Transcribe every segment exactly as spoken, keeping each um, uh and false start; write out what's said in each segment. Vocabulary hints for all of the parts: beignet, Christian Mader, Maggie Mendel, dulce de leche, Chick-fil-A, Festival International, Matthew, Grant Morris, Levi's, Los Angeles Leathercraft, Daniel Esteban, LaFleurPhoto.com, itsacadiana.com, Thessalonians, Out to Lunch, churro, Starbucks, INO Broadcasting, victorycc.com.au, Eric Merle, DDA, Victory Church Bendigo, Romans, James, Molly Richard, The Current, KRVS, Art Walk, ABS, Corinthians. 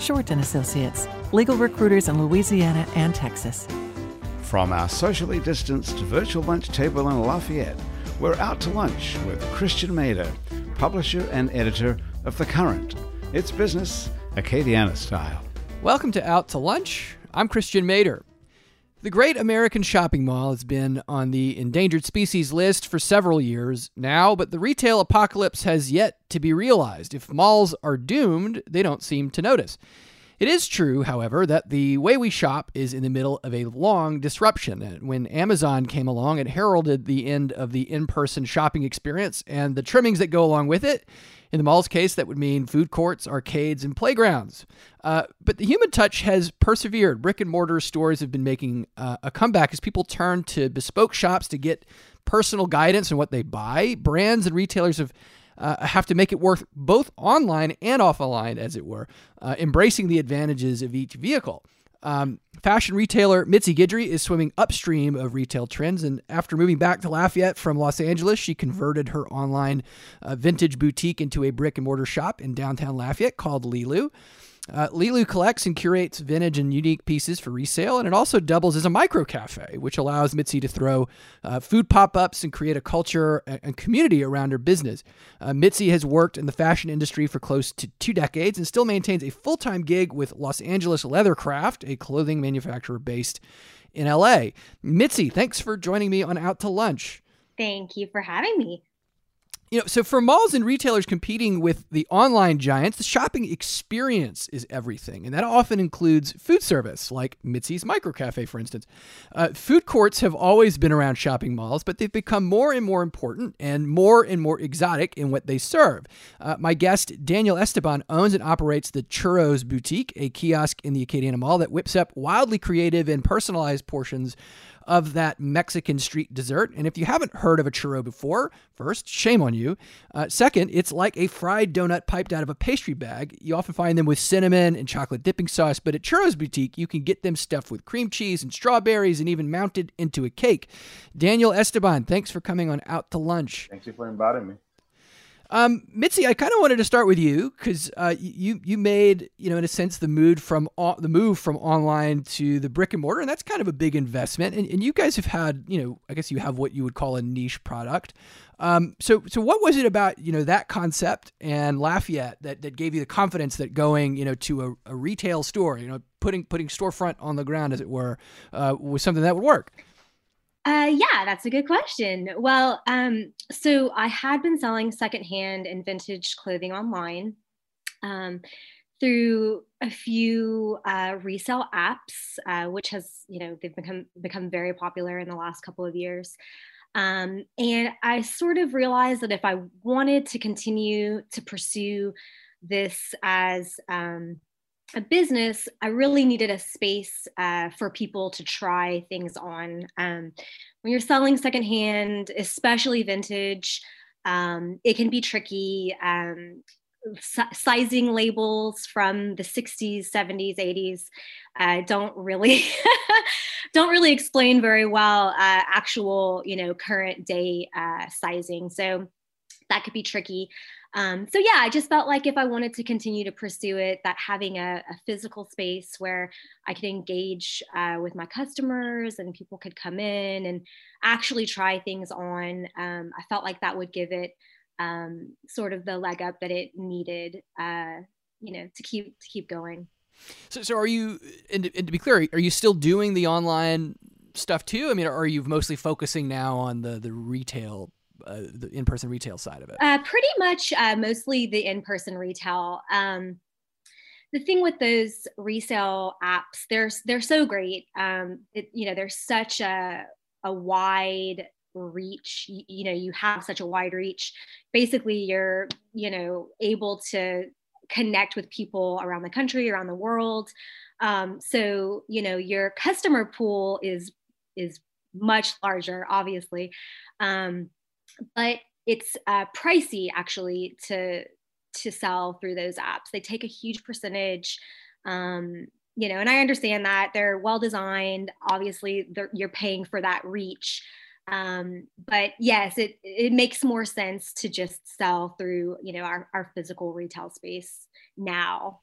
Shorten Associates, legal recruiters in Louisiana and Texas. From our socially distanced virtual lunch table in Lafayette, we're out to lunch with Christian Mader, publisher and editor of The Current. It's business, Acadiana style. Welcome to Out to Lunch. I'm Christian Mader. The Great American Shopping Mall has been on the endangered species list for several years now, but the retail apocalypse has yet to be realized. If malls are doomed, they don't seem to notice. It is true, however, that the way we shop is in the middle of a long disruption. When Amazon came along, it heralded the end of the in-person shopping experience and the trimmings that go along with it. In the mall's case, that would mean food courts, arcades, and playgrounds. Uh, but the human touch has persevered. Brick and mortar stores have been making uh, a comeback as people turn to bespoke shops to get personal guidance in what they buy. Brands and retailers have uh, have to make it work both online and offline, as it were, uh, embracing the advantages of each vehicle. Um, fashion retailer Mitzi Guidry is swimming upstream of retail trends, and after moving back to Lafayette from Los Angeles, she converted her online uh, vintage boutique into a brick-and-mortar shop in downtown Lafayette called Lilou. Uh, Lilou collects and curates vintage and unique pieces for resale, and it also doubles as a micro-cafe, which allows Mitzi to throw uh, food pop-ups and create a culture and community around her business. Uh, Mitzi has worked in the fashion industry for close to two decades and still maintains a full-time gig with Los Angeles Leathercraft, a clothing manufacturer based in L A. Mitzi, thanks for joining me on Out to Lunch. Thank you for having me. You know, so for malls and retailers competing with the online giants, the shopping experience is everything. And that often includes food service, like Mitzi's Microcafe, for instance. Uh, food courts have always been around shopping malls, but they've become more and more important and more and more exotic in what they serve. Uh, my guest, Daniel Esteban, owns and operates the Churros Boutique, a kiosk in the Acadiana Mall that whips up wildly creative and personalized portions of that Mexican street dessert. And if you haven't heard of a churro before, first, shame on you. Uh, second, it's like a fried donut piped out of a pastry bag. You often find them with cinnamon and chocolate dipping sauce, but at Churros Boutique, you can get them stuffed with cream cheese and strawberries and even mounted into a cake. Daniel Esteban, thanks for coming on Out to Lunch. Thank you for inviting me. Um, Mitzi, I kind of wanted to start with you because uh, you you made, you know, in a sense, the mood from o- the move from online to the brick and mortar, and that's kind of a big investment. And, and you guys have had, you know, I guess you have what you would call a niche product. Um, so so what was it about, you know, that concept and Lafayette that, that gave you the confidence that going, you know, to a, a retail store, you know, putting putting storefront on the ground, as it were, uh, was something that would work? Uh, yeah, that's a good question. Well, um, so I had been selling secondhand and vintage clothing online um, through a few uh, resale apps, uh, which has, you know, they've become become very popular in the last couple of years. Um, and I sort of realized that if I wanted to continue to pursue this as um, a business, I really needed a space uh, for people to try things on. Um, when you're selling secondhand, especially vintage, um, it can be tricky. Um, si- sizing labels from the sixties, seventies, eighties uh, don't really don't really explain very well uh, actual, you know, current day uh, sizing. So that could be tricky. Um, so yeah, I just felt like if I wanted to continue to pursue it, that having a, a physical space where I could engage uh, with my customers and people could come in and actually try things on, um, I felt like that would give it um, sort of the leg up that it needed, uh, you know, to keep to keep going. So, so are you? And to, and to be clear, are you still doing the online stuff too? I mean, are you mostly focusing now on the the retail? Uh, the in-person retail side of it? Uh, pretty much uh, mostly the in-person retail. Um, the thing with those resale apps, they're, they're so great. Um, it, you know, there's such a, a wide reach, you, you know, you have such a wide reach. Basically, you're, you know, able to connect with people around the country, around the world. Um, so, you know, your customer pool is, is much larger, obviously. Um, but it's uh, pricey actually to, to sell through those apps. They take a huge percentage, um, you know, and I understand that they're well-designed. Obviously they're, you're paying for that reach. Um, but yes, it, it makes more sense to just sell through, you know, our, our physical retail space now.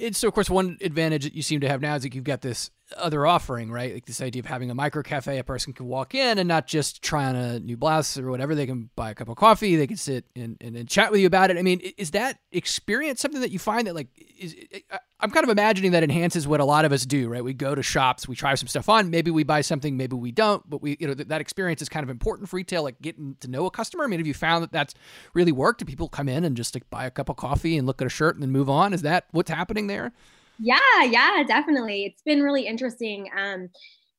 And so, of course, one advantage that you seem to have now is that you've got this other offering, right? Like this idea of having a micro cafe, a person can walk in and not just try on a new blouse or whatever. They can buy a cup of coffee. They can sit and, and, and chat with you about it. I mean, is that experience something that you find that like, is, I'm kind of imagining that enhances what a lot of us do, right? We go to shops, we try some stuff on, maybe we buy something, maybe we don't, but we, you know, that, that experience is kind of important for retail, like getting to know a customer. I mean, have you found that that's really worked? Do people come in and just like buy a cup of coffee and look at a shirt and then move on? Is that what's happening there? Yeah, yeah, definitely. It's been really interesting. Um,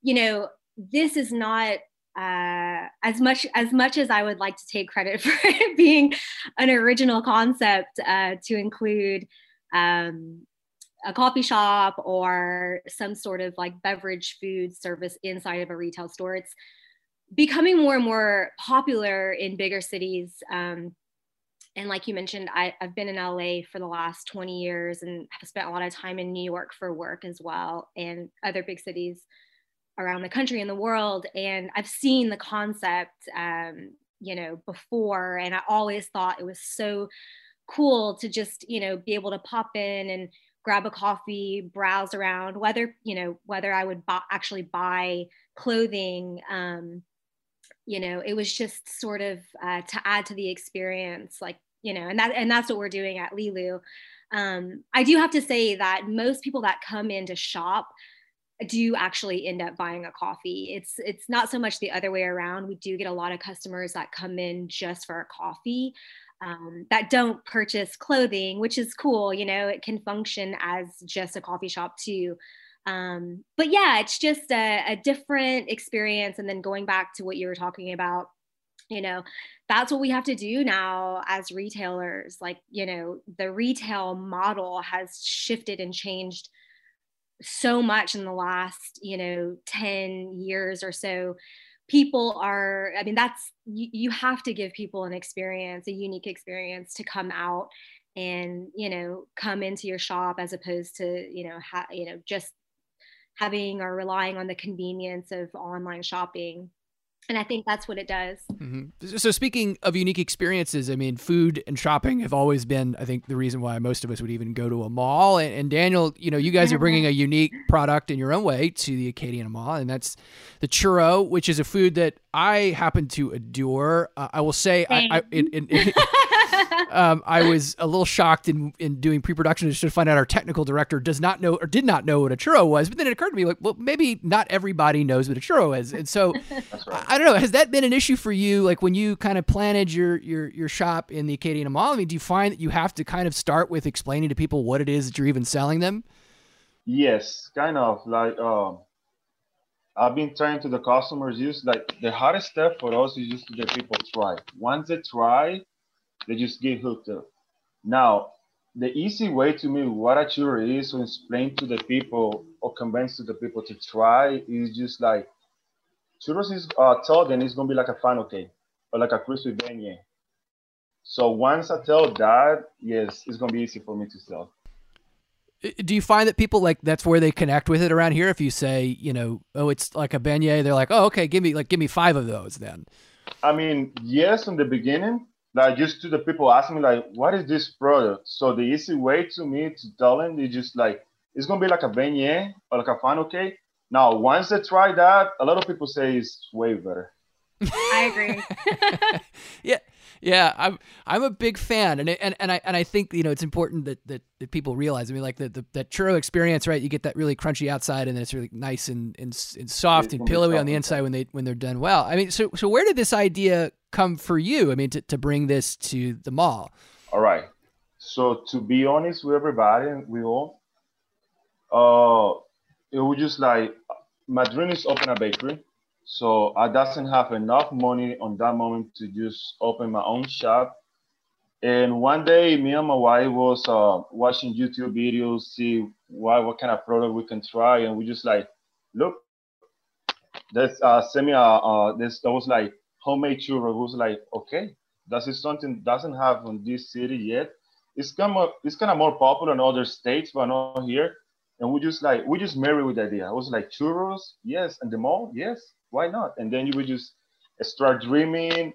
you know, this is not uh, as much as much as I would like to take credit for it being an original concept uh, to include um, a coffee shop or some sort of like beverage food service inside of a retail store. It's becoming more and more popular in bigger cities. Um, And like you mentioned, I, I've been in L A for the last twenty years and have spent a lot of time in New York for work as well, and other big cities around the country and the world. And I've seen the concept, um, you know, before, and I always thought it was so cool to just, you know, be able to pop in and grab a coffee, browse around, whether, you know, whether I would buy, actually buy clothing, um, you know, it was just sort of uh, to add to the experience, like, you know, and that, and that's what we're doing at Lilou. Um, I do have to say that most people that come in to shop do actually end up buying a coffee. It's, it's not so much the other way around. We do get a lot of customers that come in just for a coffee, um, that don't purchase clothing, which is cool. You know, it can function as just a coffee shop too. Um, but yeah, it's just a, a different experience. And then going back to what you were talking about, you know, that's what we have to do now as retailers. Like, you know, the retail model has shifted and changed so much in the last, you know, ten years or so. People are, I mean, that's, you, you have to give people an experience, a unique experience to come out and, you know, come into your shop as opposed to, you know, ha- you know, just having or relying on the convenience of online shopping. And I think that's what it does. Mm-hmm. So speaking of unique experiences, I mean, food and shopping have always been, I think, the reason why most of us would even go to a mall. And, and Daniel, you know, you guys are bringing a unique product in your own way to the Acadiana Mall, and that's the churro, which is a food that I happen to adore. Uh, I will say, Same. I, I in, in, in, um, I was a little shocked in, in doing pre-production just to find out our technical director does not know or did not know what a churro was. But then it occurred to me, like, well, maybe not everybody knows what a churro is. And so that's right. I, I don't know. Has that been an issue for you? Like when you kind of planted your, your, your shop in the Acadiana Mall, I mean, do you find that you have to kind of start with explaining to people what it is that you're even selling them? Yes, kind of like, um, I've been trying to the customers use like the hardest step for us is just to get people to try. Once they try, they just get hooked up. Now, the easy way to me what a churro is or explain to the people or convince to the people to try is just like, churros is uh, told, then it's going to be like a funnel cake or like a crispy beignet. So once I tell that, yes, it's going to be easy for me to sell. Do you find that people like that's where they connect with it around here? If you say, you know, oh, it's like a beignet, they're like, oh, okay, give me like give me five of those then. I mean, yes, from the beginning, like just to the people asking me like, what is this product? So the easy way to me to tell them is just like, it's going to be like a beignet or like a funnel cake. Now, once they try that, a lot of people say it's way better. I agree. Yeah, yeah, I'm I'm a big fan, and and and I and I think you know it's important that that, that people realize. I mean, like the, the that churro experience, right? You get that really crunchy outside, and then it's really nice and and, and soft and pillowy on the inside when they when they're done well. I mean, so so where did this idea come for you? I mean, to to bring this to the mall. All right. So to be honest with everybody, we all. Uh, It was just like, my dream is open a bakery. So I doesn't have enough money on that moment to just open my own shop. And one day, me and my wife was uh, watching YouTube videos, see why, what kind of product we can try. And we just like, look, that's uh, semi, uh, uh, this, that was like homemade churros. It was like, okay, this is something doesn't have in this city yet. It's kind of, it's kind of more popular in other states, but not here. And we just like, we just married with the idea. I was like, churros, yes. And the mall, yes, why not? And then you would just start dreaming.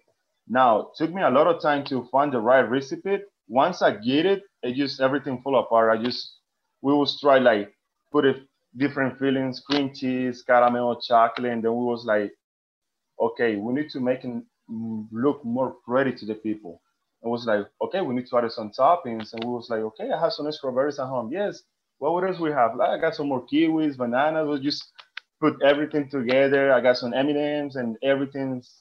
Now, it took me a lot of time to find the right recipe. Once I get it, it just, everything fell apart. I just, we was try like, put it, different fillings, cream cheese, caramel, chocolate. And then we was like, okay, we need to make it look more pretty to the people. It was like, okay, we need to add some toppings. And we was like, okay, I have some strawberries at home. Yes. Well, what else we have? Like, I got some more kiwis, bananas. We just put everything together. I got some M and M's and everything's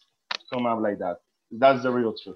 come out like that. That's the real truth.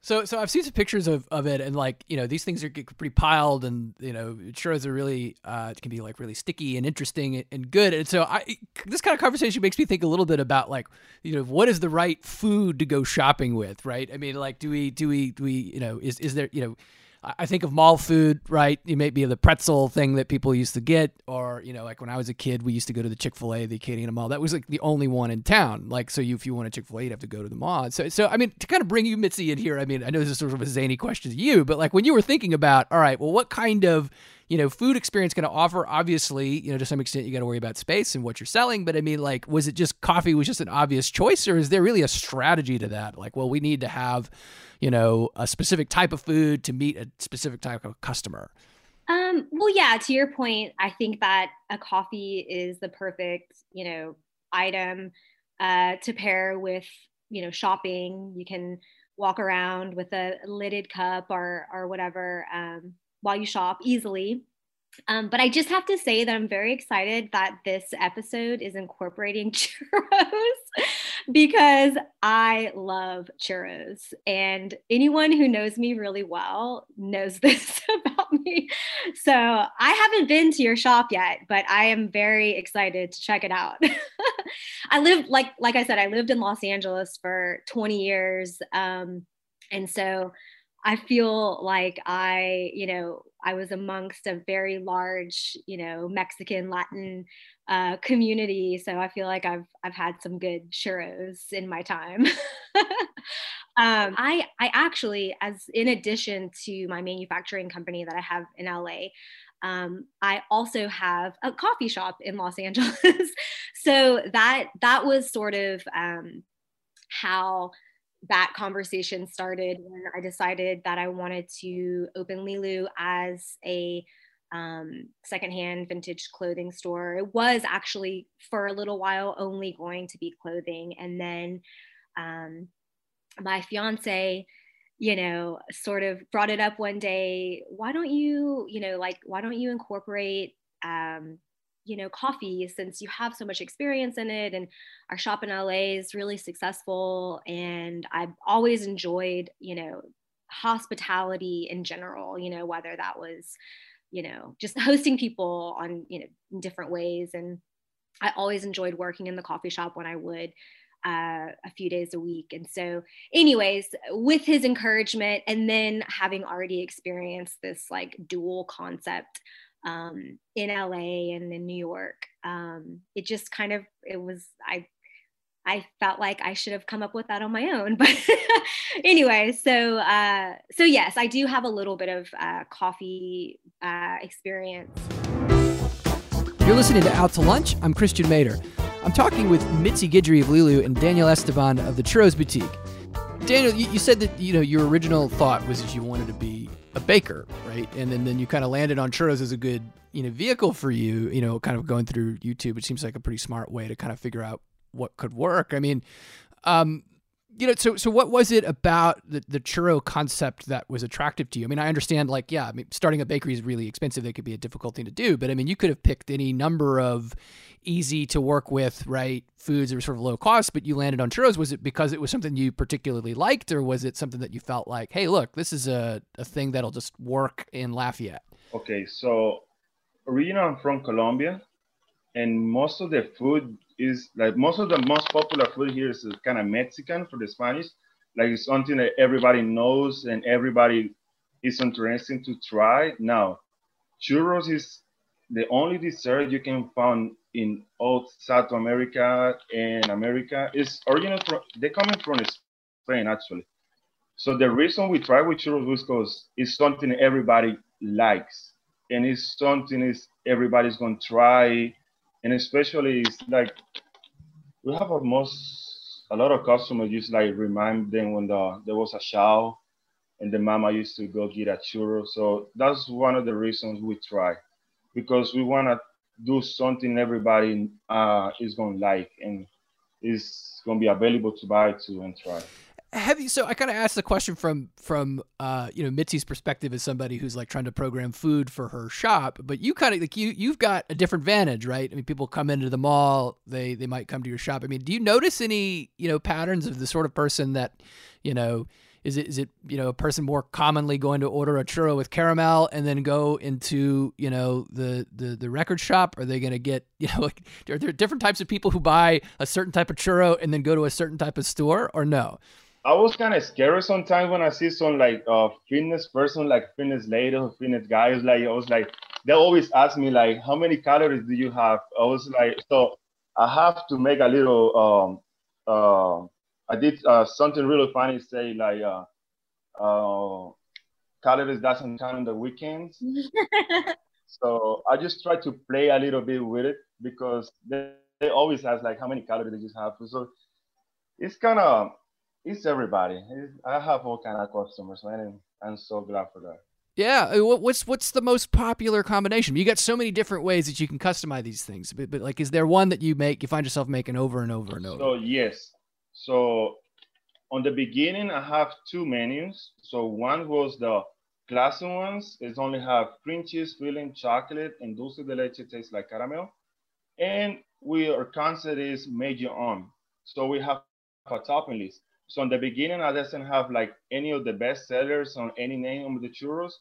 So, so I've seen some pictures of, of it, and like, you know, these things are pretty piled, and you know, churros are really uh, it can be like really sticky and interesting and good. And so, I this kind of conversation makes me think a little bit about like, you know, what is the right food to go shopping with, right? I mean, like, do we do we do we you know is is there you know. I think of mall food, right? It may be the pretzel thing that people used to get, or, you know, like when I was a kid, we used to go to the Chick-fil-A, the Acadiana Mall. That was like the only one in town. Like, so you, if you want a Chick-fil-A, you'd have to go to the mall. So, so I mean, to kind of bring you, Mitzi, in here, I mean, I know this is sort of a zany question to you, but like when you were thinking about, all right, well, what kind of, you know, food experience going to offer? Obviously, you know, to some extent, you got to worry about space and what you're selling. But I mean, like, was it just coffee was just an obvious choice, or is there really a strategy to that? Like, well, we need to have, you know, a specific type of food to meet a specific type of customer? Um, well, yeah, to your point, I think that a coffee is the perfect, you know, item uh, to pair with, you know, shopping. You can walk around with a lidded cup or or whatever um, while you shop easily. Um, but I just have to say that I'm very excited that this episode is incorporating churros because I love churros, and anyone who knows me really well knows this about me. So I haven't been to your shop yet, but I am very excited to check it out. I lived, like, like I said, I lived in Los Angeles for twenty years. Um, and so I feel like I, you know, I was amongst a very large, you know, Mexican, Latin uh, community. So I feel like I've I've had some good churros in my time. um, I I actually, as in addition to my manufacturing company that I have in L A, um, I also have a coffee shop in Los Angeles. So that that was sort of um, how that conversation started when I decided that I wanted to open Lilou as a um, secondhand vintage clothing store. It was actually for a little while only going to be clothing. And then um, my fiance, you know, sort of brought it up one day. Why don't you, you know, like, why don't you incorporate, um, you know, coffee, since you have so much experience in it, and our shop in L A is really successful. And I've always enjoyed, you know, hospitality in general, you know, whether that was, you know, just hosting people on, you know, in different ways. And I always enjoyed working in the coffee shop when I would, uh, a few days a week. And so anyways, with his encouragement, and then having already experienced this like dual concept, um, in L A and in New York. Um, it just kind of, it was, I, I felt like I should have come up with that on my own, but anyway, so, uh, so yes, I do have a little bit of, uh, coffee, uh, experience. You're listening to Out to Lunch. I'm Christian Mader. I'm talking with Mitzi Guidry of Lilou and Daniel Esteban of the Churros Boutique. Daniel, you, you said that, you know, your original thought was that you wanted to be a baker, right? And then, then you kind of landed on churros as a good, you know, vehicle for you, you know, kind of going through YouTube. It seems like a pretty smart way to kind of figure out what could work. I mean, um, you know, so, so what was it about the, the churro concept that was attractive to you? I mean, I understand like, yeah, I mean, starting a bakery is really expensive. That could be a difficult thing to do, but I mean, you could have picked any number of easy to work with, right? Foods that were sort of low cost, but you landed on churros. Was it because it was something you particularly liked, or was it something that you felt like, hey, look, this is a, a thing that'll just work in Lafayette? Okay. So originally I'm from Colombia, and most of the food is like, most of the most popular food here is kind of Mexican for the Spanish. like it's something that everybody knows and everybody is interested to try. Now, churros is the only dessert you can find in all South America and America. It's original from, they're coming from Spain, actually. So the reason we try with churros is because it's something everybody likes, and it's something is everybody's gonna try, and especially it's like we have almost a lot of customers just like remind them when the, there was a show, and the mama used to go get a churro. So that's one of the reasons we try, because we wanna do something everybody uh, is gonna like and is gonna be available to buy to and try. Have you, so I kind of asked the question from, from, uh, you know, Mitzi's perspective as somebody who's like trying to program food for her shop, but you kind of like you, you've got a different vantage, right? I mean, people come into the mall, they, they might come to your shop. I mean, do you notice any, you know, patterns of the sort of person that, you know, is it, is it, you know, a person more commonly going to order a churro with caramel and then go into, you know, the, the, the record shop? Are they going to get, you know, like, are there different types of people who buy a certain type of churro and then go to a certain type of store, or no? I was kind of scared sometimes when I see some like uh, fitness person, like fitness lady or fitness guys. Like I was like, they always ask me like, how many calories do you have? I was like, so I have to make a little. Um, uh, I did uh, something really funny. Say like, uh, uh, calories doesn't count on the weekends. So I just try to play a little bit with it, because they, they always ask like, how many calories do you have? So it's kind of. It's everybody. I have all kind of customers, man, and I'm so glad for that. Yeah. What's what's the most popular combination? You got so many different ways that you can customize these things, but, but like, is there one that you make, you find yourself making over and over and over? So yes. So on the beginning, I have two menus. So one was the classic ones. It's only have cream cheese, filling, chocolate, and dulce de leche tastes like caramel. And we our concept is made your own. So we have a topping list. So in the beginning, I doesn't have like any of the best sellers on any name of the churros.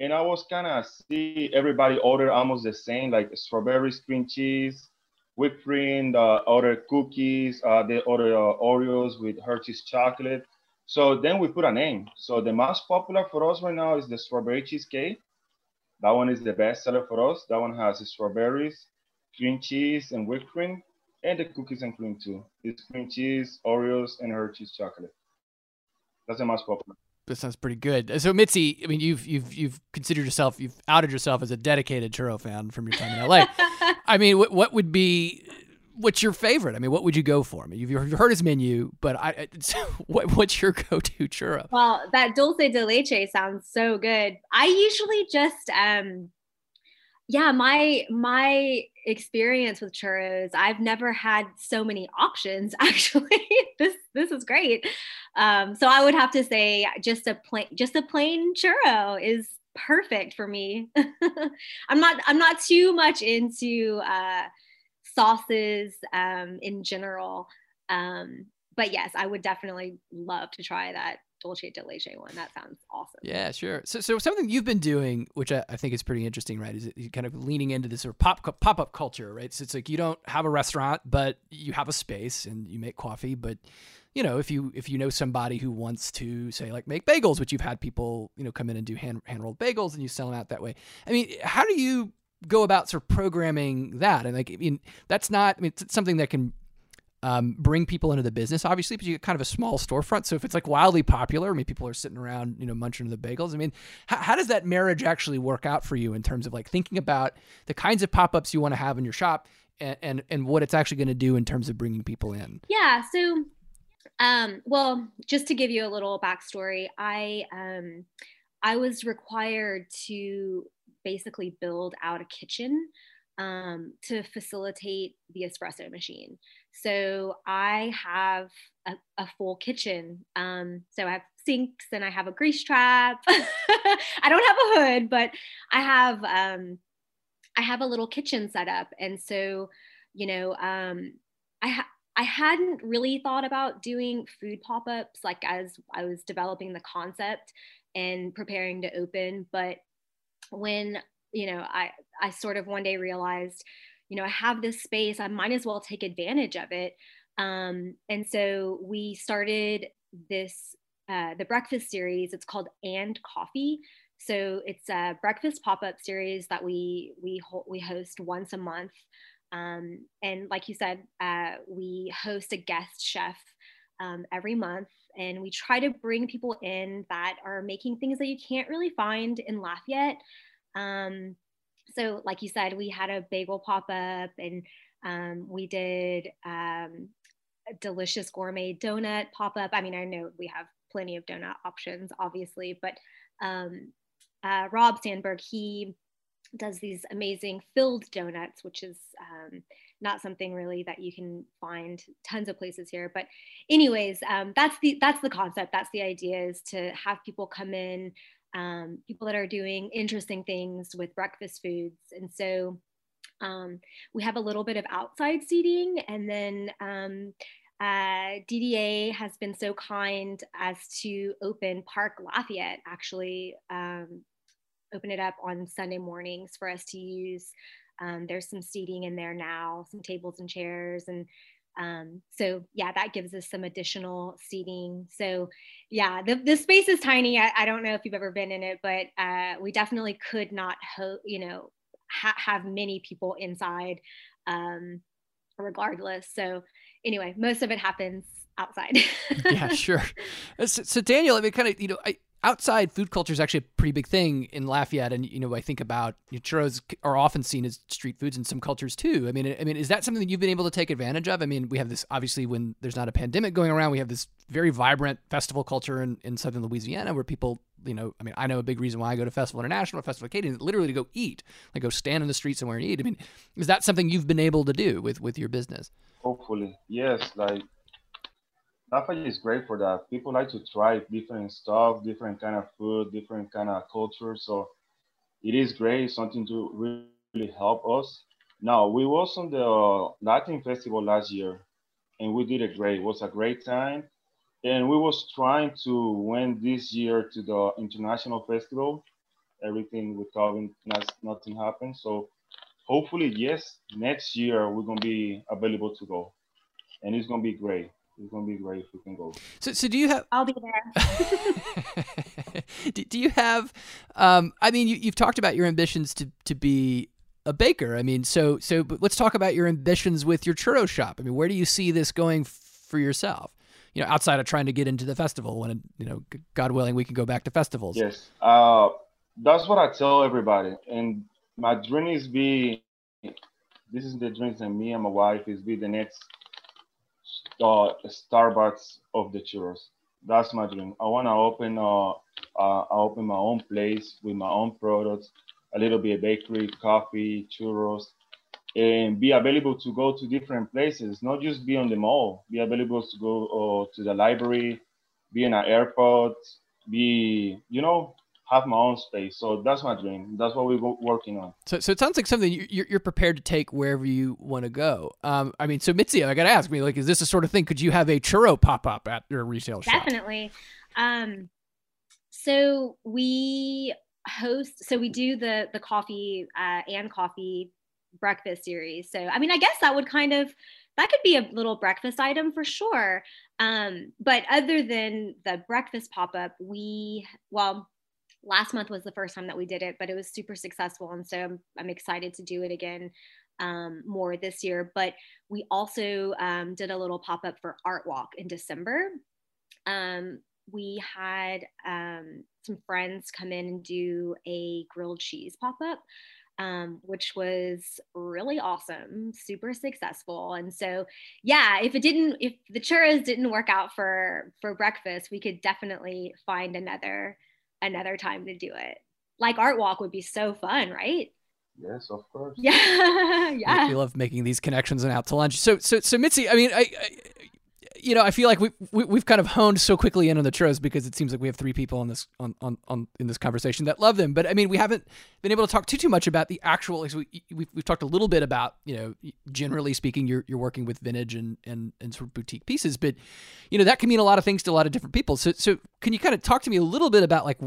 And I was kind of see everybody order almost the same, like strawberries, cream cheese, whipped cream, uh, order cookies, uh, they order uh, Oreos with Hershey's chocolate. So then we put a name. So the most popular for us right now is the strawberry cheesecake. That one is the best seller for us. That one has strawberries, cream cheese, and whipped cream. And the cookies and cream too. It's cream cheese, Oreos, and Hershey's chocolate. That's the most popular. That sounds pretty good. So Mitzi, I mean, you've you've you've considered yourself, you've outed yourself as a dedicated churro fan from your time in L A. I mean, what what would be, what's your favorite? I mean, what would you go for? I mean, you've, you've heard his menu, but I what what's your go-to churro? Well, that dulce de leche sounds so good. I usually just um. Yeah, my my experience with churros, I've never had so many options, actually. this this is great. Um, so I would have to say just a plain just a plain churro is perfect for me. I'm not I'm not too much into uh, sauces um, in general, um, but yes, I would definitely love to try that dulce de leche one. That sounds awesome. Yeah, sure. So, so something you've been doing, which I, I think is pretty interesting, right? Is you kind of leaning into this sort of pop pop up culture, right? So it's like you don't have a restaurant, but you have a space and you make coffee. But you know, if you if you know somebody who wants to say like make bagels, which you've had people you know come in and do hand hand rolled bagels, and you sell them out that way. I mean, how do you go about sort of programming that? And like, I mean, that's not. I mean, it's something that can. Um, bring people into the business, obviously, but you get kind of a small storefront. So if it's like wildly popular, I mean, people are sitting around, you know, munching the bagels. I mean, h- how does that marriage actually work out for you in terms of like thinking about the kinds of pop-ups you want to have in your shop and, and, and what it's actually going to do in terms of bringing people in? Yeah. So, um, well, just to give you a little backstory, I, um, I was required to basically build out a kitchen Um, to facilitate the espresso machine. So I have a, a full kitchen. Um, so I have sinks and I have a grease trap. I don't have a hood, but I have um, I have a little kitchen set up. And so, you know, um, I ha- I hadn't really thought about doing food pop-ups like as I was developing the concept and preparing to open. But when you know, I, I sort of one day realized, you know, I have this space, I might as well take advantage of it. Um, and so we started this, uh, the breakfast series. It's called And Coffee. So it's a breakfast pop-up series that we, we, ho- we host once a month. Um, and like you said, uh, we host a guest chef um, every month, and we try to bring people in that are making things that you can't really find in Lafayette. Um, so like you said, we had a bagel pop-up, and um, we did um, a delicious gourmet donut pop-up. I mean, I know we have plenty of donut options, obviously, but um, uh, Rob Sandberg, he does these amazing filled donuts, which is um, not something really that you can find tons of places here. But anyways, um, that's the that's the concept. That's the idea, is to have people come in, um, people that are doing interesting things with breakfast foods. And so um, we have a little bit of outside seating, and then um, uh, D D A has been so kind as to open Park Lafayette, actually, um, open it up on Sunday mornings for us to use. Um, there's some seating in there now, some tables and chairs. And um, so, yeah, that gives us some additional seating. So yeah, the, the space is tiny. I, I don't know if you've ever been in it, but uh, we definitely could not, ho- you know, ha- have many people inside um, regardless. So anyway, most of it happens outside. Yeah, sure. So, so Daniel, I mean, kind of, you know, I, outside food culture is actually a pretty big thing in Lafayette, and you know, I think about, you know, churros are often seen as street foods in some cultures too. I mean, I mean, is that something that you've been able to take advantage of? I mean, we have this, obviously, when there's not a pandemic going around, we have this very vibrant festival culture in, in southern Louisiana, where people, you know, I mean, I know a big reason why I go to Festival International or Festival Acadia is literally to go eat, like go stand in the street somewhere and eat. I mean, is that something you've been able to do with with your business? Hopefully, yes. Like, Lafayette is great for that. People like to try different stuff, different kind of food, different kind of culture. So it is great, something to really help us. Now, we was on the Latin Festival last year, and we did it great. It was a great time. And we was trying to win this year to the International Festival. Everything with COVID, nothing happened. So hopefully, yes, next year we're going to be available to go. And it's going to be great. It's going to be great if we can go. So, so do you have... I'll be there. do, do you have... Um, I mean, you, you've talked about your ambitions to, to be a baker. I mean, so so but let's talk about your ambitions with your churro shop. I mean, where do you see this going f- for yourself? You know, outside of trying to get into the festival when, you know, God willing, we can go back to festivals. Yes. Uh, that's what I tell everybody. And my dream is be... This is the dream that me and my wife is be the next... Uh, Starbucks of the churros. That's my dream. I want to open uh, uh, I open my own place with my own products, a little bit of bakery, coffee, churros, and be available to go to different places, not just be on the mall, be available to go uh, to the library, be in an airport, be, you know, have my own space. So that's my dream. That's what we're working on. So, so it sounds like something you're, you're prepared to take wherever you want to go. Um, I mean, so Mitzi, I got to ask me, like, is this the sort of thing? Could you have a churro pop up at your retail shop? Definitely. Um, so we host, so we do the the coffee uh, and coffee breakfast series. So, I mean, I guess that would kind of, that could be a little breakfast item for sure. Um, but other than the breakfast pop up, we, well, last month was the first time that we did it, but it was super successful. And so I'm, I'm excited to do it again um, more this year. But we also um, did a little pop-up for Art Walk in December. Um, we had um, some friends come in and do a grilled cheese pop-up, um, which was really awesome, super successful. And so, yeah, if it didn't, if the churros didn't work out for, for breakfast, we could definitely find another another time to do it. Like Art Walk would be so fun, right? Yes, of course. Yeah. Yeah. We, we love making these connections and Out to Lunch. So, so, so Mitzi, I mean, I, I you know, I feel like we, we, we've kind of honed so quickly in on the churros because it seems like we have three people on this, on, on, on in this conversation that love them. But I mean, we haven't been able to talk too, too much about the actual, like, we, we've, we've talked a little bit about, you know, generally speaking, you're, you're working with vintage and, and, and sort of boutique pieces, but you know, that can mean a lot of things to a lot of different people. So, so can you kind of talk to me a little bit about like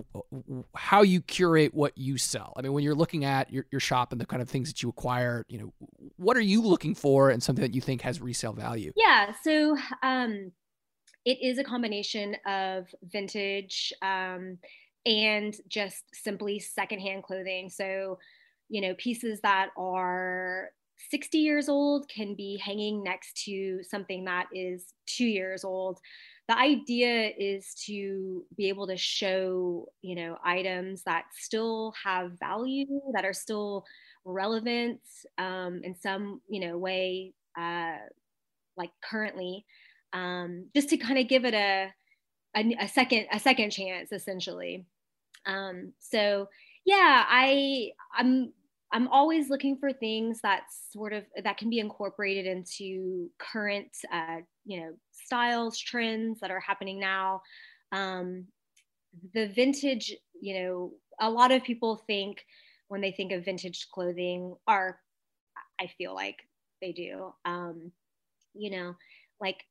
how you curate what you sell? I mean, when you're looking at your, your shop and the kind of things that you acquire, you know, what are you looking for and something that you think has resale value? Yeah. So, um, Um, it is a combination of vintage um, and just simply secondhand clothing. So, you know, pieces that are sixty years old can be hanging next to something that is two years old. The idea is to be able to show, you know, items that still have value, that are still relevant um, in some, you know, way, uh, like currently, um, just to kind of give it a, a, a second, a second chance, essentially. Um, so yeah, I, I'm, I'm always looking for things that sort of, that can be incorporated into current, uh, you know, styles, trends that are happening now. Um, the vintage, you know, a lot of people think when they think of vintage clothing, are, I feel like they do, um, you know, like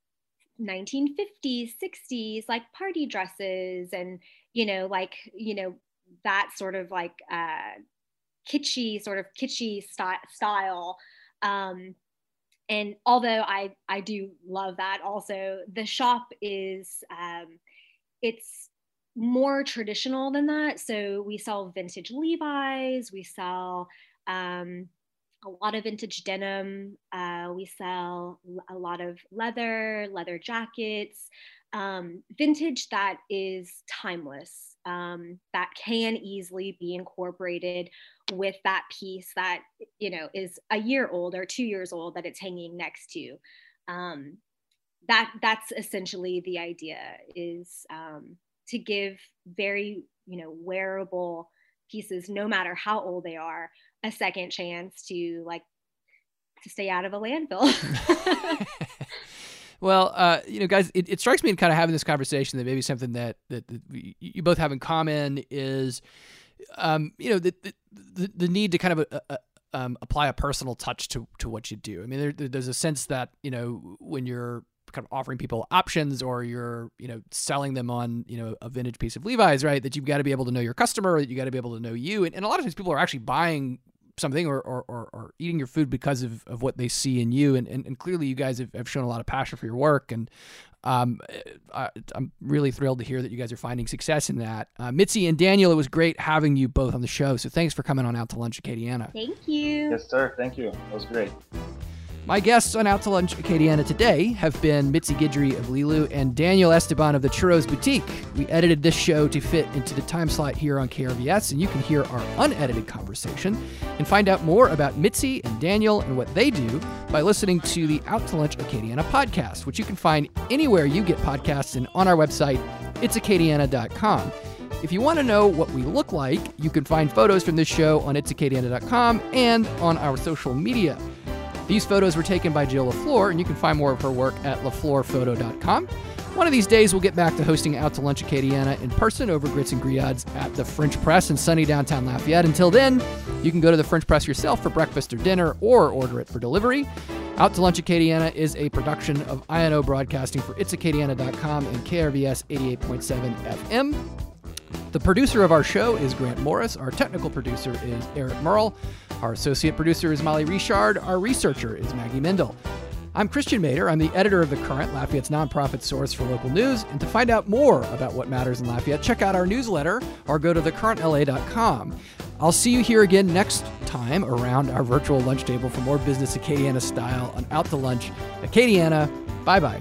nineteen fifties, sixties, like party dresses and, you know, like, you know, that sort of like, uh, kitschy sort of kitschy style. Um, and although I, I do love that also, the shop is, um, it's more traditional than that. So we sell vintage Levi's, we sell um, a lot of vintage denim, uh, we sell a lot of leather, leather jackets, um, vintage that is timeless, um, that can easily be incorporated with that piece that, you know, is a year old or two years old that it's hanging next to. Um, that that's essentially the idea, is um, to give very, you know, wearable pieces, no matter how old they are, a second chance to like, to stay out of a landfill. Well, uh, you know, guys, it, it strikes me in kind of having this conversation that maybe something that, that, that you both have in common is, um, you know, the, the, the need to kind of a, a, um, apply a personal touch to, to what you do. I mean, there, there's a sense that, you know, when you're kind of offering people options, or you're, you know, selling them on, you know, a vintage piece of Levi's, right, that you've got to be able to know your customer, that you got to be able to know you. And, and a lot of times people are actually buying something or, or, or, or eating your food because of, of what they see in you. And, and, and clearly you guys have, have shown a lot of passion for your work. And um, I, I'm really thrilled to hear that you guys are finding success in that. Uh, Mitzi and Daniel, it was great having you both on the show. So thanks for coming on Out to Lunch Acadiana. Thank you. Yes, sir. Thank you. That was great. My guests on Out to Lunch Acadiana today have been Mitzi Guidry of Lilou and Daniel Esteban of the Churros Boutique. We edited this show to fit into the time slot here on K R V S, and you can hear our unedited conversation and find out more about Mitzi and Daniel and what they do by listening to the Out to Lunch Acadiana podcast, which you can find anywhere you get podcasts and on our website, its acadiana dot com. If you want to know what we look like, you can find photos from this show on its acadiana dot com and on our social media. These photos were taken by Jill LaFleur, and you can find more of her work at La Fleur Photo dot com. One of these days, we'll get back to hosting Out to Lunch Acadiana in person over grits and griots at the French Press in sunny downtown Lafayette. Until then, you can go to the French Press yourself for breakfast or dinner, or order it for delivery. Out to Lunch Acadiana is a production of I N O Broadcasting for its acadiana dot com and K R V S eighty-eight point seven F M. The producer of our show is Grant Morris. Our technical producer is Eric Merle. Our associate producer is Molly Richard. Our researcher is Maggie Mendel. I'm Christian Mader. I'm the editor of The Current, Lafayette's nonprofit source for local news. And to find out more about what matters in Lafayette, check out our newsletter or go to the current L A dot com. I'll see you here again next time around our virtual lunch table for more business Acadiana style on Out to Lunch Acadiana. Bye-bye.